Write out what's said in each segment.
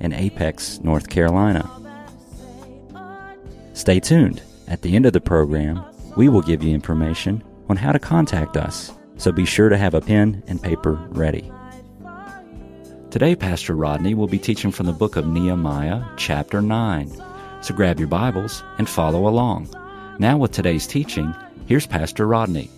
in Apex, North Carolina. Stay tuned. At the end of the program, we will give you information on how to contact us, so be sure to have a pen and paper ready. Today, Pastor Rodney will be teaching from the book of Nehemiah, chapter 9. So grab your Bibles and follow along. Now with today's teaching, here's Pastor Rodney.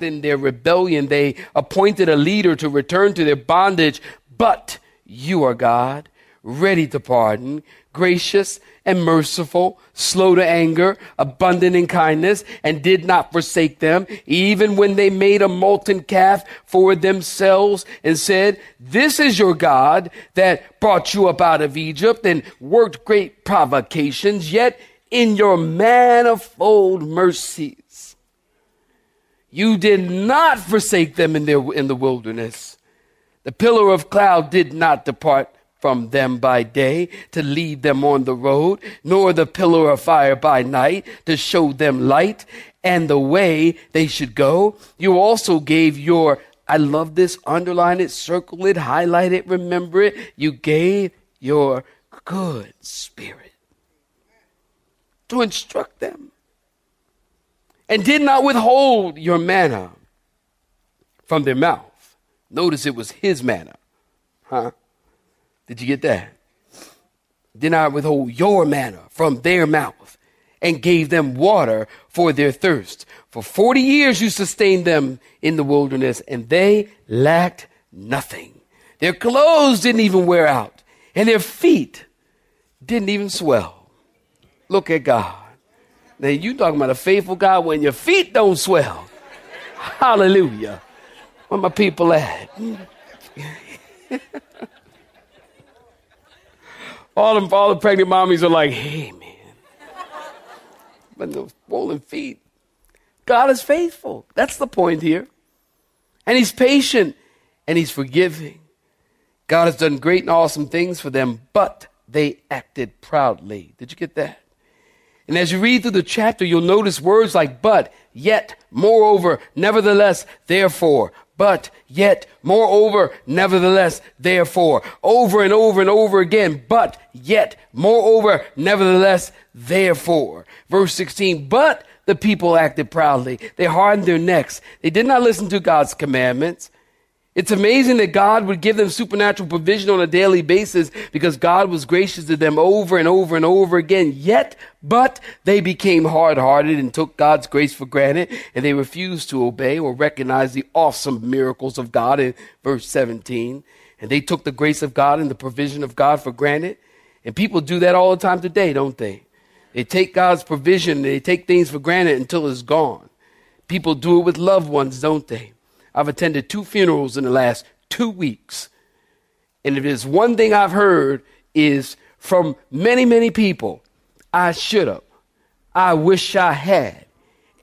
In their rebellion, they appointed a leader to return to their bondage, but you are God, ready to pardon, gracious and merciful, slow to anger, abundant in kindness, and did not forsake them, even when they made a molten calf for themselves and said, "This is your God that brought you up out of Egypt and worked great provocations, yet in your manifold mercies, you did not forsake them in the wilderness. The pillar of cloud did not depart from them by day to lead them on the road, nor the pillar of fire by night to show them light and the way they should go. You also gave your," I love this, underline it, circle it, highlight it, remember it. You gave your good spirit to instruct them and did not withhold your manna from their mouth. Notice it was his manna. Huh? Did you get that? Did not withhold your manna from their mouth and gave them water for their thirst. For 40 years you sustained them in the wilderness and they lacked nothing. Their clothes didn't even wear out and their feet didn't even swell. Look at God. Now you talking about a faithful God when your feet don't swell. Hallelujah. Where my people at? All the pregnant mommies are like, "Hey, man." But those swollen feet. God is faithful. That's the point here. And he's patient and he's forgiving. God has done great and awesome things for them, but they acted proudly. Did you get that? And as you read through the chapter, you'll notice words like "but," "yet," "moreover," "nevertheless," "therefore." But, yet, moreover, nevertheless, therefore. Over and over and over again. But, yet, moreover, nevertheless, therefore. Verse 16, but the people acted proudly. They hardened their necks. They did not listen to God's commandments. It's amazing that God would give them supernatural provision on a daily basis because God was gracious to them over and over and over again. Yet, but they became hard-hearted and took God's grace for granted, and they refused to obey or recognize the awesome miracles of God in verse 17. And they took the grace of God and the provision of God for granted. And people do that all the time today, don't they? They take God's provision, they take things for granted until it's gone. People do it with loved ones, don't they? I've attended 2 funerals in the last 2 weeks. And if there's one thing I've heard is from many, many people, "I should have, I wish I had,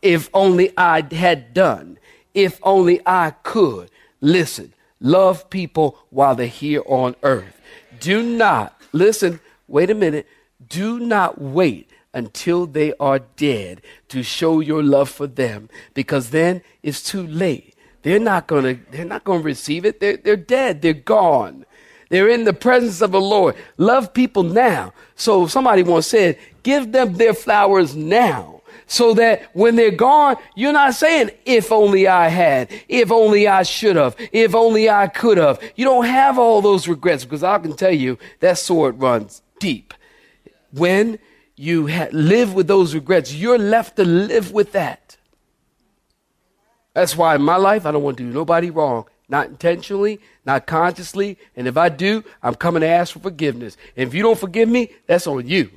if only I had done, if only I could." Listen, love people while they're here on earth. Do not, listen, wait a minute, do not wait until they are dead to show your love for them, because then it's too late. They're not gonna receive it. They're dead. They're gone. They're in the presence of the Lord. Love people now. So somebody once said, give them their flowers now, so that when they're gone, you're not saying, "If only I had, if only I should have, if only I could have." You don't have all those regrets, because I can tell you that sword runs deep. When you live with those regrets, you're left to live with that. That's why in my life, I don't want to do nobody wrong. Not intentionally, not consciously. And if I do, I'm coming to ask for forgiveness. And if you don't forgive me, that's on you.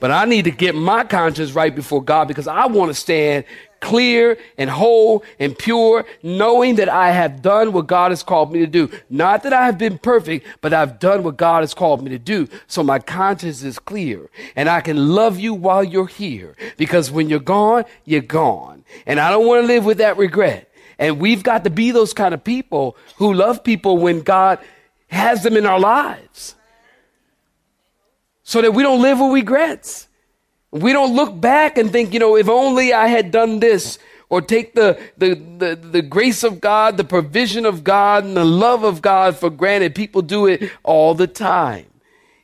But I need to get my conscience right before God, because I want to stand clear and whole and pure, knowing that I have done what God has called me to do. Not that I have been perfect, but I've done what God has called me to do. So my conscience is clear, and I can love you while you're here, because when you're gone, you're gone. And I don't want to live with that regret. And we've got to be those kind of people who love people when God has them in our lives, so that we don't live with regrets. We don't look back and think, you know, if only I had done this, or take the grace of God, the provision of God, and the love of God for granted. People do it all the time.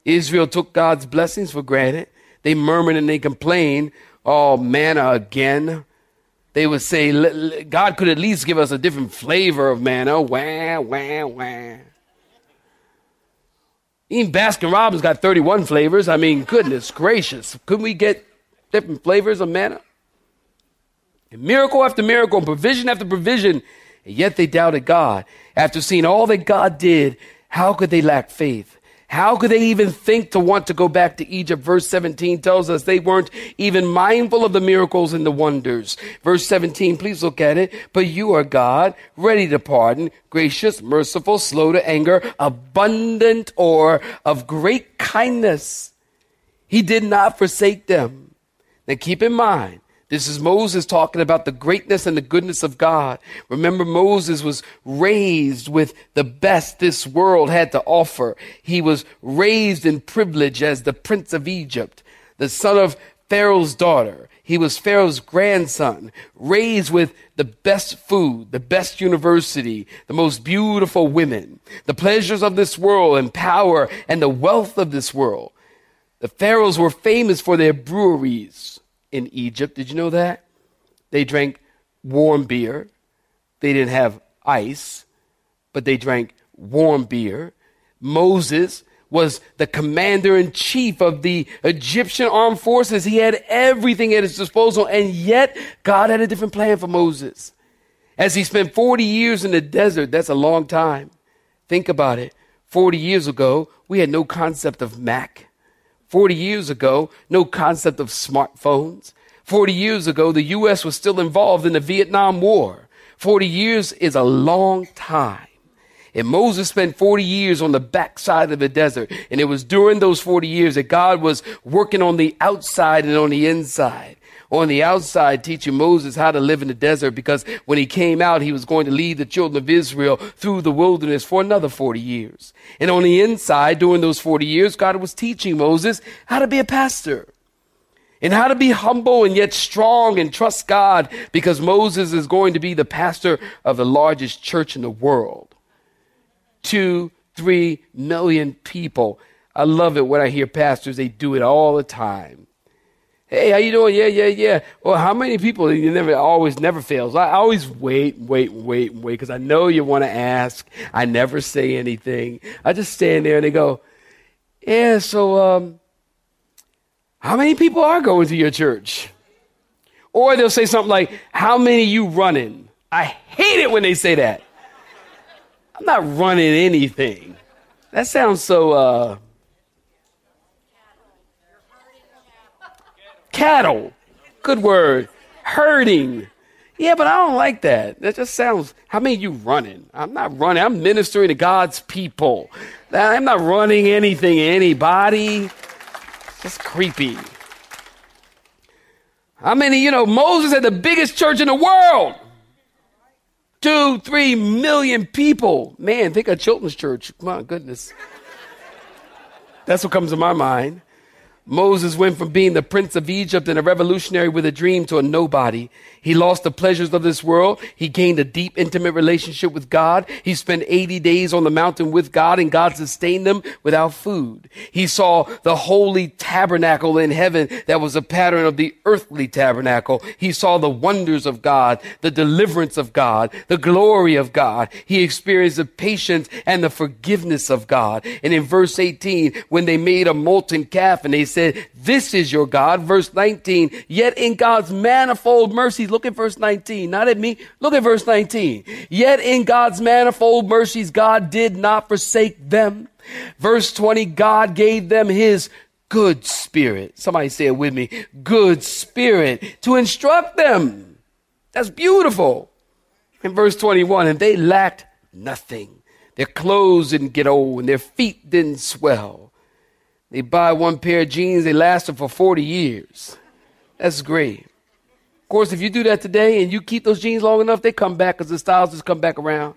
Israel took God's blessings for granted. They murmured and they complained, oh, manna again. They would say, God could at least give us a different flavor of manna. Wah, wah, wah. Even Baskin-Robbins got 31 flavors. I mean, goodness gracious. Couldn't we get different flavors of manna? And miracle after miracle, and provision after provision, and yet they doubted God. After seeing all that God did, how could they lack faith? How could they even think to want to go back to Egypt? Verse 17 tells us they weren't even mindful of the miracles and the wonders. Verse 17, please look at it. But you are God, ready to pardon, gracious, merciful, slow to anger, abundant, or of great kindness. He did not forsake them. Now keep in mind, this is Moses talking about the greatness and the goodness of God. Remember, Moses was raised with the best this world had to offer. He was raised in privilege as the prince of Egypt, the son of Pharaoh's daughter. He was Pharaoh's grandson, raised with the best food, the best university, the most beautiful women, the pleasures of this world and power and the wealth of this world. The Pharaohs were famous for their breweries. In Egypt, did you know that? They drank warm beer. They didn't have ice, but they drank warm beer. Moses was the commander-in-chief of the Egyptian armed forces. He had everything at his disposal, and yet God had a different plan for Moses. As he spent 40 years in the desert, that's a long time. Think about it. 40 years ago, we had no concept of Mac. 40 years ago, no concept of smartphones. 40 years ago, the U.S. was still involved in the Vietnam War. 40 years is a long time. And Moses spent 40 years on the backside of the desert. And it was during those 40 years that God was working on the outside and on the inside. On the outside, teaching Moses how to live in the desert, because when he came out, he was going to lead the children of Israel through the wilderness for another 40 years. And on the inside, during those 40 years, God was teaching Moses how to be a pastor and how to be humble and yet strong and trust God, because Moses is going to be the pastor of the largest church in the world. 2-3 million people. I love it when I hear pastors, they do it all the time. Hey, how you doing? Yeah. Well, how many people? You never fails. I always wait, because I know you want to ask. I never say anything. I just stand there and they go, yeah, so how many people are going to your church? Or they'll say something like, how many you running? I hate it when they say that. I'm not running anything. That sounds so... cattle. Good word. Herding. Yeah, but I don't like that. That just sounds, how many of you running? I'm not running. I'm ministering to God's people. I'm not running anything, anybody. That's creepy. How many, you know, Moses had the biggest church in the world. 2-3 million people. Man, think of children's church. My goodness. That's what comes to my mind. Moses went from being the prince of Egypt and a revolutionary with a dream to a nobody. He lost the pleasures of this world. He gained a deep, intimate relationship with God. He spent 80 days on the mountain with God, and God sustained them without food. He saw the holy tabernacle in heaven that was a pattern of the earthly tabernacle. He saw the wonders of God, the deliverance of God, the glory of God. He experienced the patience and the forgiveness of God. And in verse 18, when they made a molten calf and they said, this is your God. Verse 19, yet in God's manifold mercies, look at verse 19, not at me, look at verse 19. Yet in God's manifold mercies, God did not forsake them. Verse 20, God gave them his good spirit. Somebody say it with me. Good spirit to instruct them. That's beautiful. In verse 21, and they lacked nothing. Their clothes didn't get old and their feet didn't swell. They buy one pair of jeans, they lasted for 40 years. That's great. Of course, if you do that today and you keep those jeans long enough, they come back because the styles just come back around.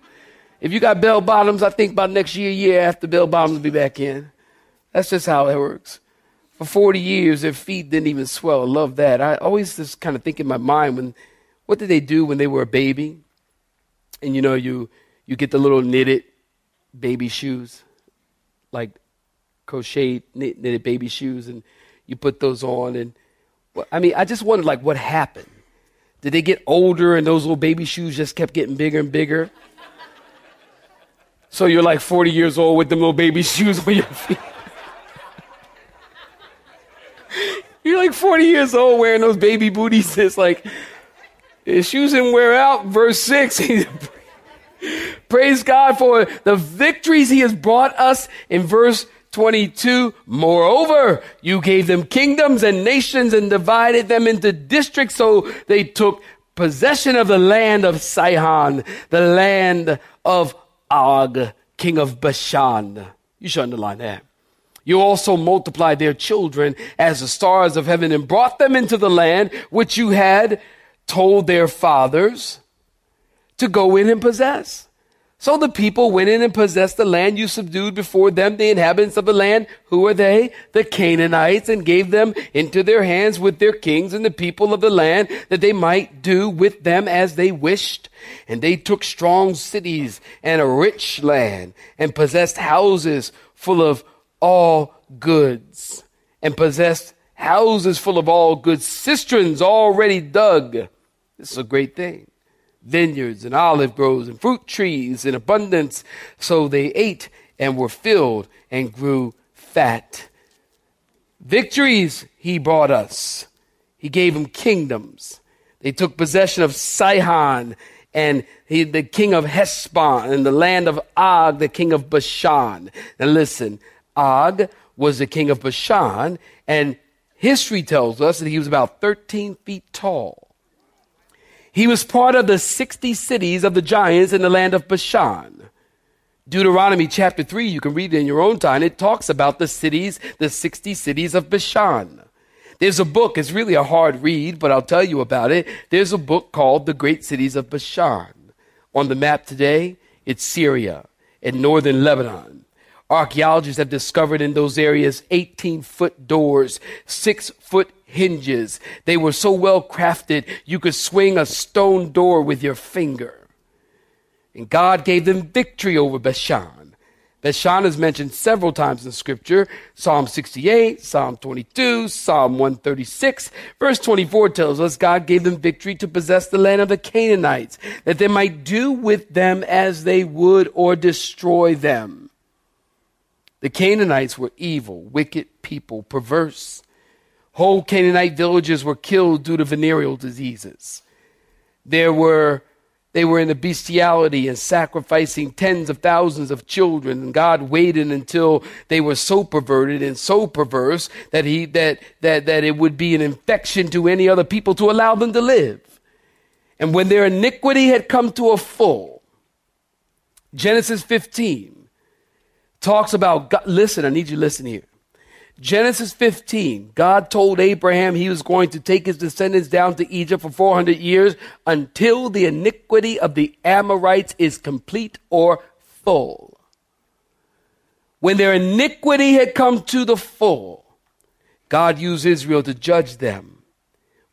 If you got bell bottoms, I think by next year after, bell bottoms will be back in. That's just how it works. For 40 years, their feet didn't even swell. I love that. I always just kind of think in my mind, what did they do when they were a baby? And you know, you get the little knitted baby shoes, like crocheted knitted baby shoes, and you put those on. And I just wondered, like, what happened? Did they get older and those little baby shoes just kept getting bigger and bigger? So you're like 40 years old with them little baby shoes on your feet. You're like 40 years old wearing those baby booties. It's like, his shoes didn't wear out. Verse 6. Praise God for the victories he has brought us. In verse 22, moreover, you gave them kingdoms and nations and divided them into districts, so they took possession of the land of Sihon, the land of Og, king of Bashan. You should underline that. You also multiplied their children as the stars of heaven and brought them into the land which you had told their fathers to go in and possess. So the people went in and possessed the land you subdued before them, the inhabitants of the land. Who are they? The Canaanites, and gave them into their hands with their kings and the people of the land, that they might do with them as they wished. And they took strong cities and a rich land, and possessed houses full of all goods, and possessed houses full of all goods, cisterns already dug. This is a great thing. Vineyards and olive groves and fruit trees in abundance. So they ate and were filled and grew fat. Victories he brought us. He gave them kingdoms. They took possession of Sihon and the king of Heshbon and the land of Og, the king of Bashan. Now listen, Og was the king of Bashan, and history tells us that he was about 13 feet tall. He was part of the 60 cities of the giants in the land of Bashan. Deuteronomy chapter 3, you can read it in your own time. It talks about the cities, the 60 cities of Bashan. There's a book, it's really a hard read, but I'll tell you about it. There's a book called The Great Cities of Bashan. On the map today, it's Syria and northern Lebanon. Archaeologists have discovered in those areas 18-foot doors, 6-foot hinges. They were so well crafted, you could swing a stone door with your finger. And God gave them victory over Bashan. Bashan is mentioned several times in Scripture. Psalm 68, Psalm 22, Psalm 136. Verse 24 tells us God gave them victory to possess the land of the Canaanites, that they might do with them as they would or destroy them. The Canaanites were evil, wicked people, perverse. Whole Canaanite villages were killed due to venereal diseases. They were in the bestiality and sacrificing tens of thousands of children. And God waited until they were so perverted and so perverse that that it would be an infection to any other people to allow them to live. And when their iniquity had come to a full, Genesis 15 talks about God. Listen, I need you to listen here. Genesis 15, God told Abraham he was going to take his descendants down to Egypt for 400 years until the iniquity of the Amorites is complete or full. When their iniquity had come to the full, God used Israel to judge them.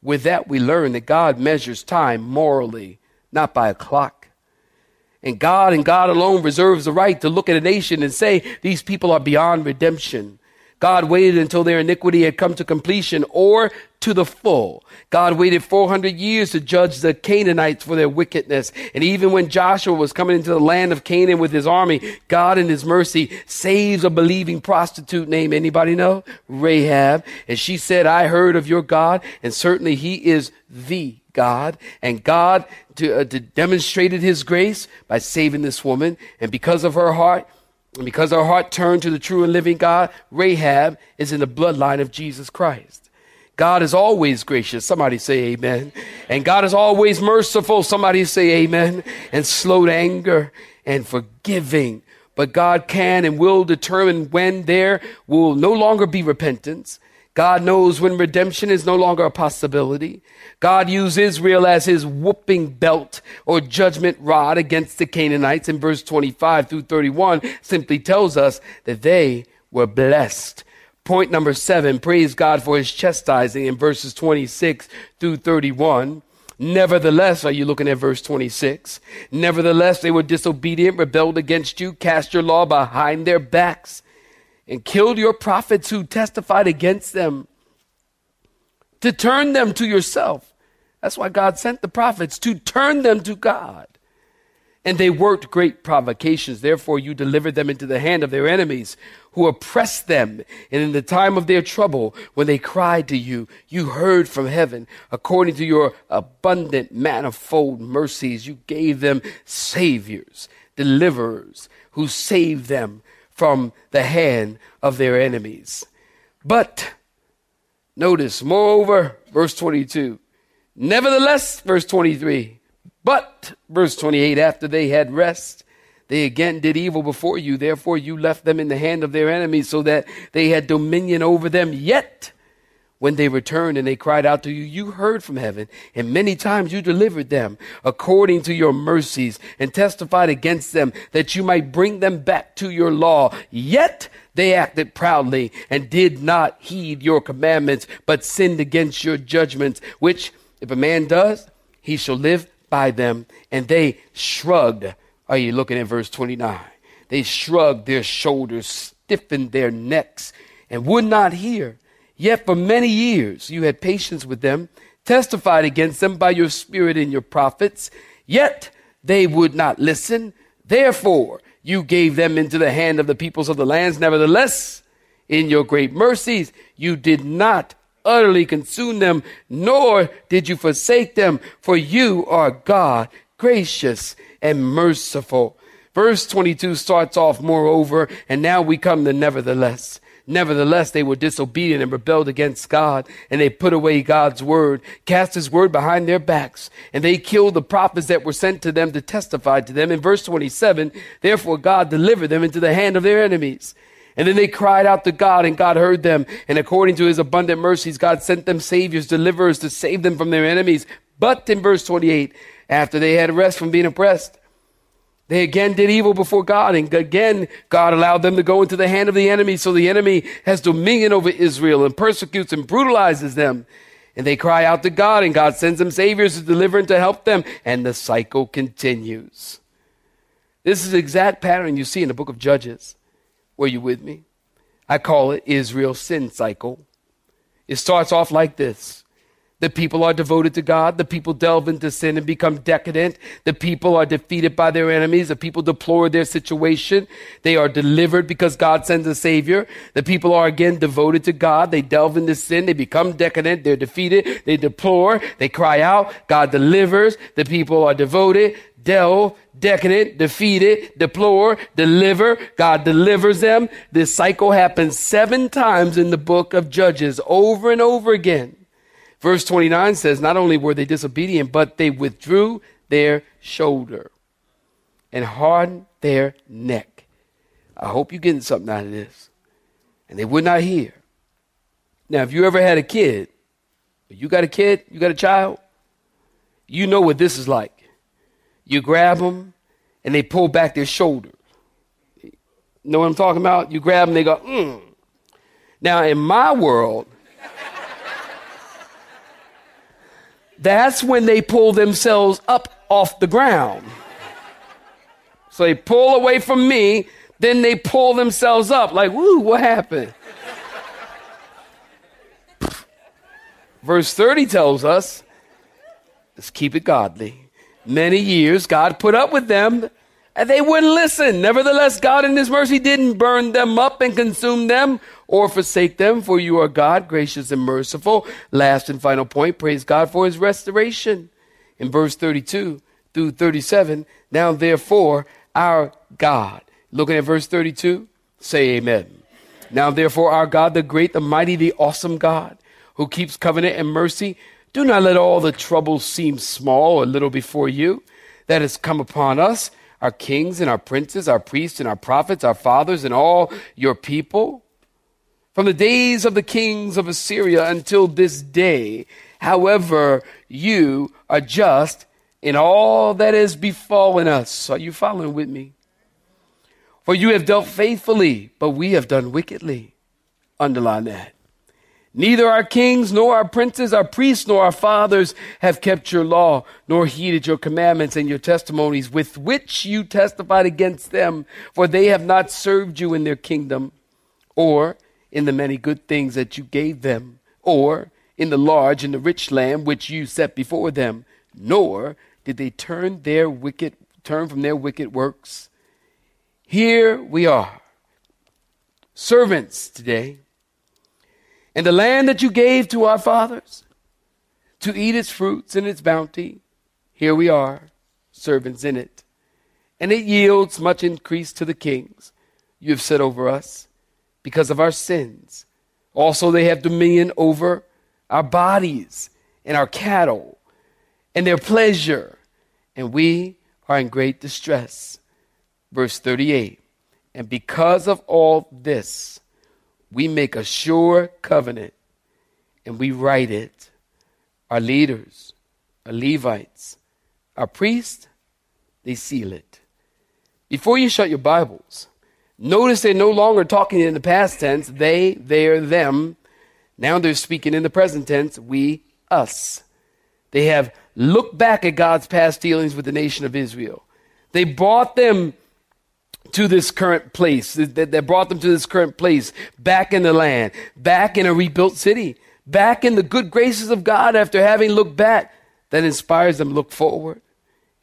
With that, we learn that God measures time morally, not by a clock. And God alone reserves the right to look at a nation and say, these people are beyond redemption. God waited until their iniquity had come to completion or to the full. God waited 400 years to judge the Canaanites for their wickedness. And even when Joshua was coming into the land of Canaan with his army, God in his mercy saves a believing prostitute named, anybody know? Rahab. And she said, I heard of your God, and certainly he is the God. And God demonstrated his grace by saving this woman. And because of her heart, And because her heart turned to the true and living God, Rahab is in the bloodline of Jesus Christ. God is always gracious. Somebody say amen. And God is always merciful. Somebody say amen. And slow to anger and forgiving. But God can and will determine when there will no longer be repentance. God knows when redemption is no longer a possibility. God used Israel as his whooping belt or judgment rod against the Canaanites. In verse 25 through 31 simply tells us that they were blessed. Point number 7, praise God for his chastising in verses 26 through 31. Nevertheless, are you looking at verse 26? Nevertheless, they were disobedient, rebelled against you, cast your law behind their backs, and killed your prophets who testified against them to turn them to yourself. That's why God sent the prophets, to turn them to God. And they worked great provocations. Therefore, you delivered them into the hand of their enemies who oppressed them. And in the time of their trouble, when they cried to you, you heard from heaven. According to your abundant manifold mercies, you gave them saviors, deliverers, who saved them from the hand of their enemies. But notice, moreover, verse 22, nevertheless, verse 23, but, verse 28, after they had rest, they again did evil before you. Therefore, you left them in the hand of their enemies so that they had dominion over them. Yet, when they returned and they cried out to you, you heard from heaven, and many times you delivered them according to your mercies and testified against them that you might bring them back to your law. Yet, they acted proudly and did not heed your commandments, but sinned against your judgments, which if a man does, he shall live by them. And they shrugged. Are you looking at verse 29? They shrugged their shoulders, stiffened their necks, and would not hear. Yet for many years you had patience with them, testified against them by your spirit and your prophets. Yet they would not listen. Therefore you gave them into the hand of the peoples of the lands. Nevertheless, in your great mercies, you did not utterly consume them, nor did you forsake them, for you are God, gracious and merciful. Verse 22 starts off moreover, and now we come to nevertheless. Nevertheless, they were disobedient and rebelled against God, and they put away God's word, cast his word behind their backs, and they killed the prophets that were sent to them to testify to them. In verse 27, therefore God delivered them into the hand of their enemies. And then they cried out to God, and God heard them. And according to his abundant mercies, God sent them saviors, deliverers to save them from their enemies. But in verse 28, after they had rest from being oppressed, they again did evil before God. And again, God allowed them to go into the hand of the enemy. So the enemy has dominion over Israel and persecutes and brutalizes them. And they cry out to God, and God sends them saviors to deliver and to help them. And the cycle continues. This is the exact pattern you see in the book of Judges. Were you with me? I call it Israel's sin cycle. It starts off like this. The people are devoted to God. The people delve into sin and become decadent. The people are defeated by their enemies. The people deplore their situation. They are delivered because God sends a savior. The people are again devoted to God. They delve into sin. They become decadent. They're defeated. They deplore. They cry out. God delivers. The people are devoted. Delve, decadent, defeated, deplore, deliver. God delivers them. This cycle happens 7 times in the book of Judges, over and over again. Verse 29 says, not only were they disobedient, but they withdrew their shoulder and hardened their neck. I hope you're getting something out of this. And they would not hear. Now, if you ever had a kid, you got a child, you know what this is like. You grab them, and they pull back their shoulder. You know what I'm talking about? You grab them, they go, Now, in my world, that's when they pull themselves up off the ground. So they pull away from me, then they pull themselves up, like, woo, what happened? Verse 30 tells us, let's keep it godly. Many years, God put up with them, and they wouldn't listen. Nevertheless, God in his mercy didn't burn them up and consume them or forsake them, for you are God, gracious and merciful. Last and final point, praise God for his restoration. In verse 32 through 37, now therefore, our God, Looking at verse 32, say amen. Now, therefore, our God, the great, the mighty, the awesome God, who keeps covenant and mercy, do not let all the trouble seem small or little before you that has come upon us, our kings and our princes, our priests and our prophets, our fathers and all your people. From the days of the kings of Assyria until this day, however, you are just in all that has befallen us. Are you following with me? For you have dealt faithfully, but we have done wickedly. Underline that. Neither our kings, nor our princes, our priests, nor our fathers have kept your law, nor heeded your commandments and your testimonies with which you testified against them, for they have not served you in their kingdom, or in the many good things that you gave them, or in the large and the rich land which you set before them, nor did they turn from their wicked works. Here we are, servants today, and the land that you gave to our fathers to eat its fruits and its bounty, here we are, servants in it. And it yields much increase to the kings you have set over us because of our sins. Also they have dominion over our bodies and our cattle and their pleasure. And we are in great distress. Verse 38, and because of all this, we make a sure covenant, and we write it. Our leaders, our Levites, our priests, they seal it. Before you shut your Bibles, notice they're no longer talking in the past tense. They, them. Now they're speaking in the present tense, we, us. They have looked back at God's past dealings with the nation of Israel. They brought them to this current place, that brought them to this current place, back in the land, back in a rebuilt city, back in the good graces of God after having looked back, that inspires them to look forward.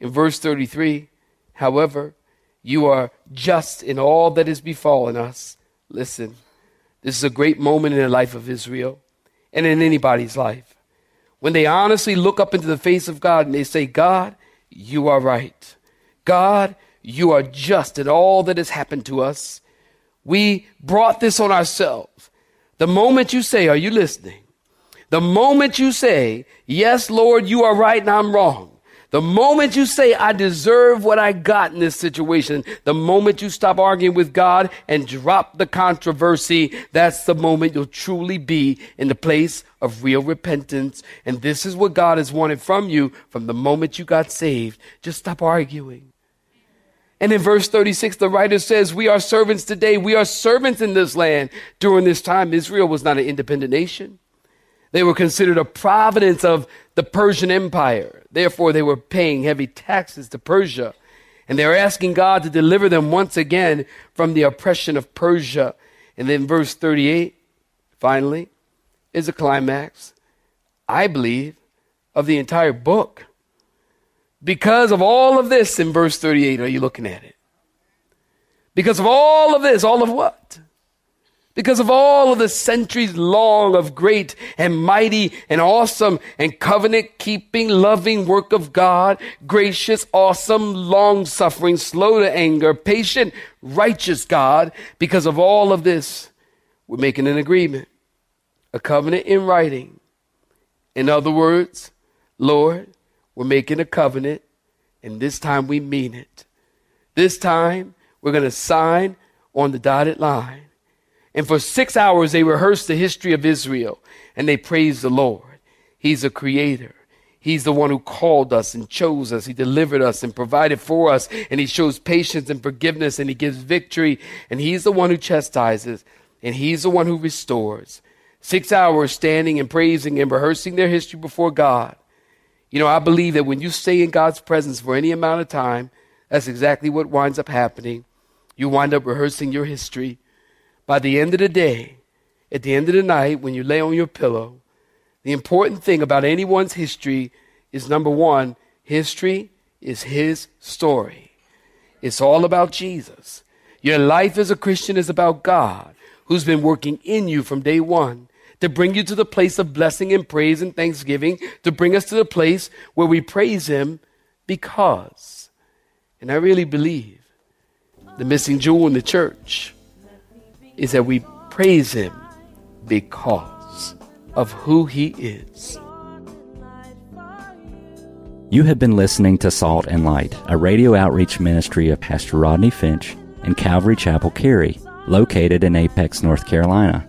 In verse 33, however, you are just in all that has befallen us. Listen, this is a great moment in the life of Israel and in anybody's life. When they honestly look up into the face of God and they say, God, you are right. God, you are just in all that has happened to us. We brought this on ourselves. The moment you say, are you listening? The moment you say, yes, Lord, you are right and I'm wrong. The moment you say, I deserve what I got in this situation. The moment you stop arguing with God and drop the controversy, that's the moment you'll truly be in the place of real repentance. And this is what God has wanted from you from the moment you got saved. Just stop arguing. And in verse 36, the writer says, we are servants today. We are servants in this land. During this time, Israel was not an independent nation. They were considered a province of the Persian Empire. Therefore, they were paying heavy taxes to Persia. And they're asking God to deliver them once again from the oppression of Persia. And then verse 38, finally, is a climax, I believe, of the entire book. Because of all of this in verse 38, are you looking at it? Because of all of this, all of what? Because of all of the centuries long of great and mighty and awesome and covenant-keeping, loving work of God, gracious, awesome, long-suffering, slow to anger, patient, righteous God, because of all of this, we're making an agreement, a covenant in writing. In other words, Lord, we're making a covenant, and this time we mean it. This time, we're going to sign on the dotted line. And for 6 hours, they rehearsed the history of Israel, and they praised the Lord. He's a creator. He's the one who called us and chose us. He delivered us and provided for us, and he shows patience and forgiveness, and he gives victory, and he's the one who chastises, and he's the one who restores. 6 hours standing and praising and rehearsing their history before God. You know, I believe that when you stay in God's presence for any amount of time, that's exactly what winds up happening. You wind up rehearsing your history. By the end of the day, at the end of the night, when you lay on your pillow, the important thing about anyone's history is, number one, history is his story. It's all about Jesus. Your life as a Christian is about God, who's been working in you from day one, to bring you to the place of blessing and praise and thanksgiving, to bring us to the place where we praise him because, and I really believe The missing jewel in the church is that we praise him because of who he is. You have been listening to Salt and Light, a radio outreach ministry of Pastor Rodney Finch and Calvary Chapel, Cary, located in Apex, North Carolina.